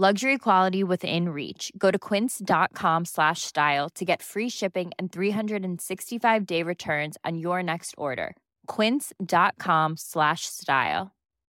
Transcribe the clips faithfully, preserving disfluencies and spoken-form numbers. Luxury quality within reach. Go to quince.com slash style to get free shipping and three hundred sixty-five day returns on your next order. Quince.com slash style.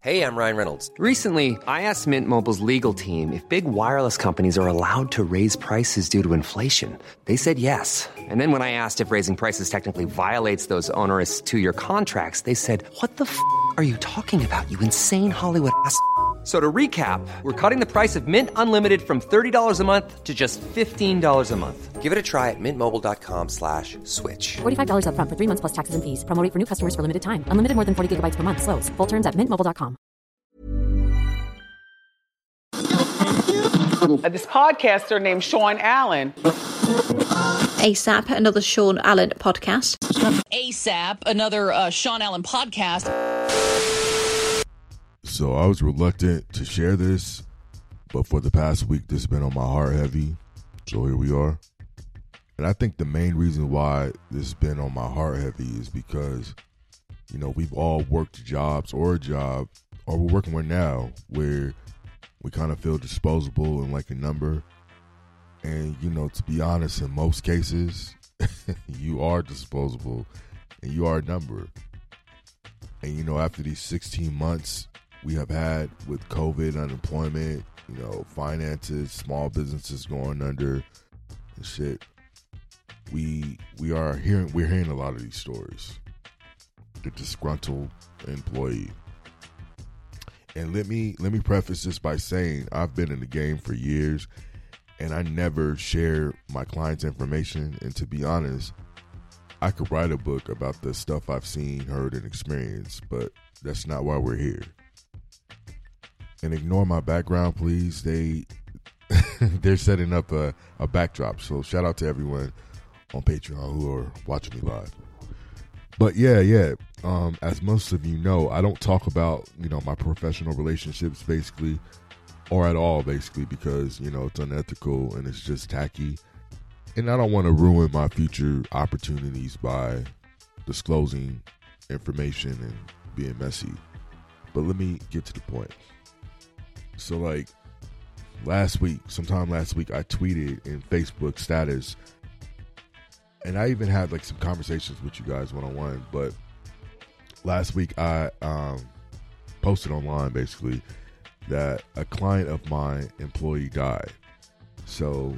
Hey, I'm Ryan Reynolds. Recently, I asked Mint Mobile's legal team if big wireless companies are allowed to raise prices due to inflation. They said yes. And then when I asked if raising prices technically violates those onerous two-year contracts, they said, what the f*** are you talking about, you insane Hollywood ass f- So to recap, we're cutting the price of Mint Unlimited from thirty dollars a month to just fifteen dollars a month. Give it a try at mintmobile.com slash switch. forty-five dollars up front for three months plus taxes and fees. Promo rate for new customers for limited time. Unlimited more than forty gigabytes per month. Slows full terms at mint mobile dot com. This podcaster named Sean Allen. ASAP, another Sean Allen podcast. ASAP, another uh, Sean Allen podcast. So I was reluctant to share this, but for the past week, this has been on my heart heavy. So here we are. And I think the main reason why this has been on my heart heavy is because, you know, we've all worked jobs or a job, or we're working one now, where we kind of feel disposable and like a number. And, you know, to be honest, in most cases, you are disposable and you are a number. And, you know, after these sixteen months, we have had with COVID, unemployment, you know, finances, small businesses going under and shit. We we are hearing we're hearing a lot of these stories. The disgruntled employee. And let me let me preface this by saying I've been in the game for years and I never share my clients' information, and to be honest, I could write a book about the stuff I've seen, heard, and experienced, but that's not why we're here. And ignore my background, please. They, they're setting up a, a backdrop. So shout out to everyone on Patreon who are watching me live. But yeah, yeah. Um, as most of you know, I don't talk about, you know, my professional relationships basically, or at all basically, because, you know, it's unethical and it's just tacky. And I don't want to ruin my future opportunities by disclosing information and being messy. But let me get to the point. So like last week, sometime last week, I tweeted in Facebook status, and I even had like some conversations with you guys one-on-one, but last week I um, posted online basically that a client of mine employee died. So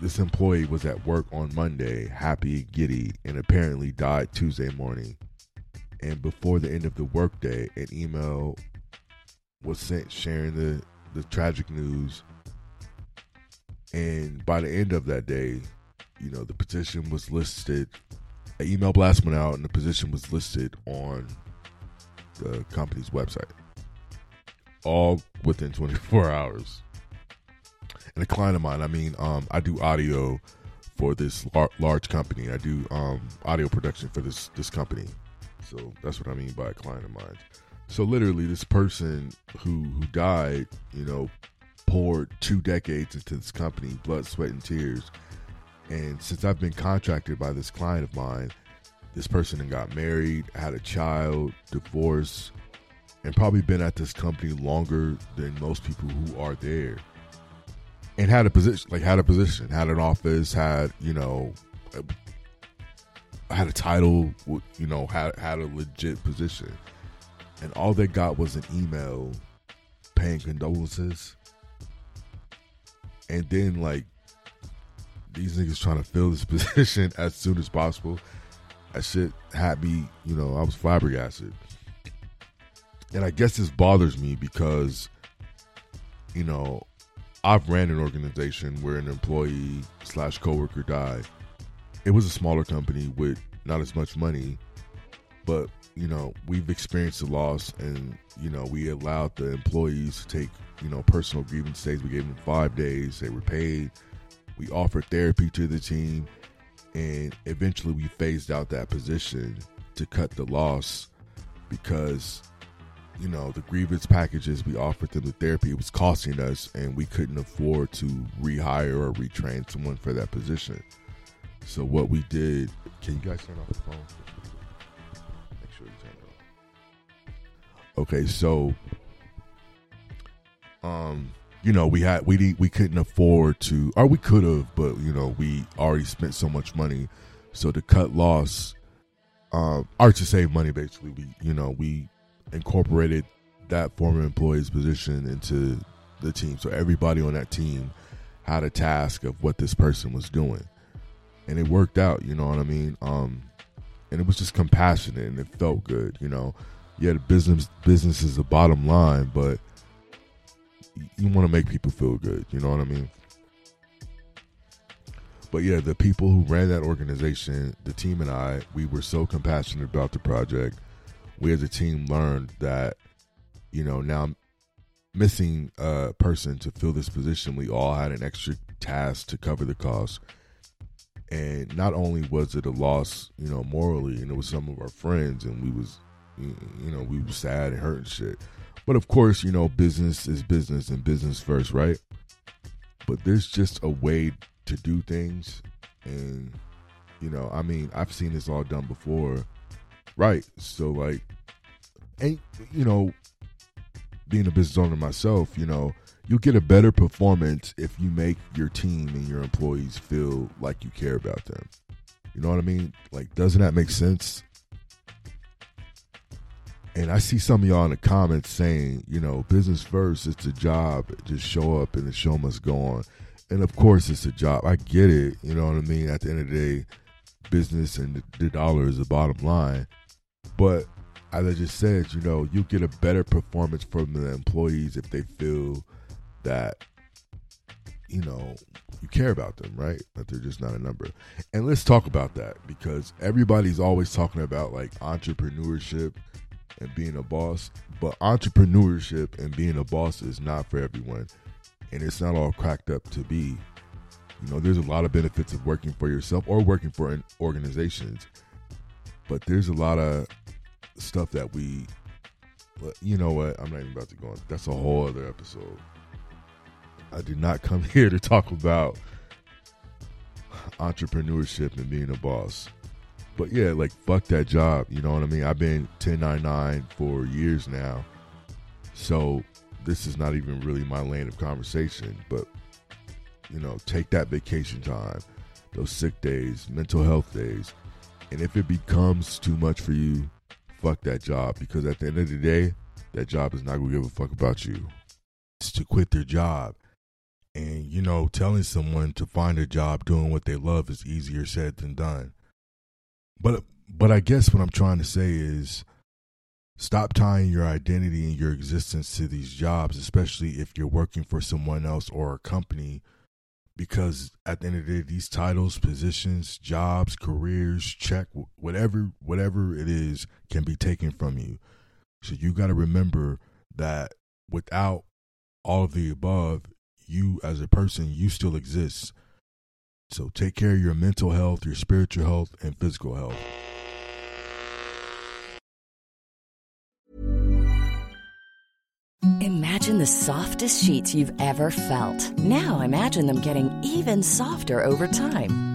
this employee was at work on Monday, happy, giddy, and apparently died Tuesday morning. And before the end of the workday, an email was sent sharing the, the tragic news. And by the end of that day, you know, the petition was listed. An email blast went out and the petition was listed on the company's website. All within twenty-four hours. And a client of mine, I mean, um, I do audio for this lar- large company. I do um, audio production for this, this company. So that's what I mean by a client of mine. So literally this person who who died, you know, poured two decades into this company, blood, sweat, and tears. And since I've been contracted by this client of mine, this person got married, had a child, divorced, and probably been at this company longer than most people who are there. And had a position, like had a position, had an office, had, you know, had a title, you know, had, had a legit position. And all they got was an email paying condolences. And then, like, these niggas trying to fill this position as soon as possible. That shit had me, you know, I was flabbergasted. And I guess this bothers me because, you know, I've ran an organization where an employee slash coworker died. It was a smaller company with not as much money, but you know, we've experienced the loss, and, you know, we allowed the employees to take, you know, personal grievance days. We gave them five days. They were paid. We offered therapy to the team. And eventually we phased out that position to cut the loss because, you know, the grievance packages we offered them, the therapy, it was costing us, and we couldn't afford to rehire or retrain someone for that position. So what we did, can you guys turn off the phone? Make sure you turn it off. Okay, so, um, you know, we had we didn't we couldn't afford to, or we could have, but you know, we already spent so much money, so to cut loss, um, or to save money, basically, we you know we incorporated that former employee's position into the team, so everybody on that team had a task of what this person was doing. And it worked out, you know what I mean? Um, and it was just compassionate, and it felt good, you know. Yeah, the business business is the bottom line, but you want to make people feel good, you know what I mean? But yeah, the people who ran that organization, the team and I, we were so compassionate about the project. We as a team learned that, you know, now missing a person to fill this position, we all had an extra task to cover the cost. And not only was it a loss, you know, morally, and it was some of our friends, and we was, you know, we was sad and hurt and shit. But of course, you know, business is business and business first, right? But there's just a way to do things. And, you know, I mean, I've seen this all done before, right? So, like, and, you know, being a business owner myself, you know, you'll get a better performance if you make your team and your employees feel like you care about them. You know what I mean? Like, doesn't that make sense? And I see some of y'all in the comments saying, you know, business first, it's a job. Just show up and the show must go on. And of course it's a job. I get it. You know what I mean? At the end of the day, business and the dollar is the bottom line. But as I just said, you know, you get a better performance from the employees if they feel that, you know, you care about them, right? That they're just not a number. And let's talk about that, because everybody's always talking about like entrepreneurship and being a boss, but entrepreneurship and being a boss is not for everyone, and it's not all cracked up to be. You know, there's a lot of benefits of working for yourself or working for organizations, but there's a lot of stuff that we, you know what, I'm not even about to go on. That's a whole other episode. I did not come here to talk about entrepreneurship and being a boss. But yeah, like, fuck that job. You know what I mean? I've been ten ninety-nine for years now. So this is not even really my lane of conversation. But, you know, take that vacation time, those sick days, mental health days. And if it becomes too much for you, fuck that job. Because at the end of the day, that job is not going to give a fuck about you. It's to quit their job. And, you know, telling someone to find a job doing what they love is easier said than done. But but I guess what I'm trying to say is stop tying your identity and your existence to these jobs, especially if you're working for someone else or a company, because at the end of the day, these titles, positions, jobs, careers, check, whatever, whatever it is, can be taken from you. So you got to remember that without all of the above, you as a person, you still exist. So take care of your mental health, your spiritual health, and physical health. Imagine the softest sheets you've ever felt. Now imagine them getting even softer over time.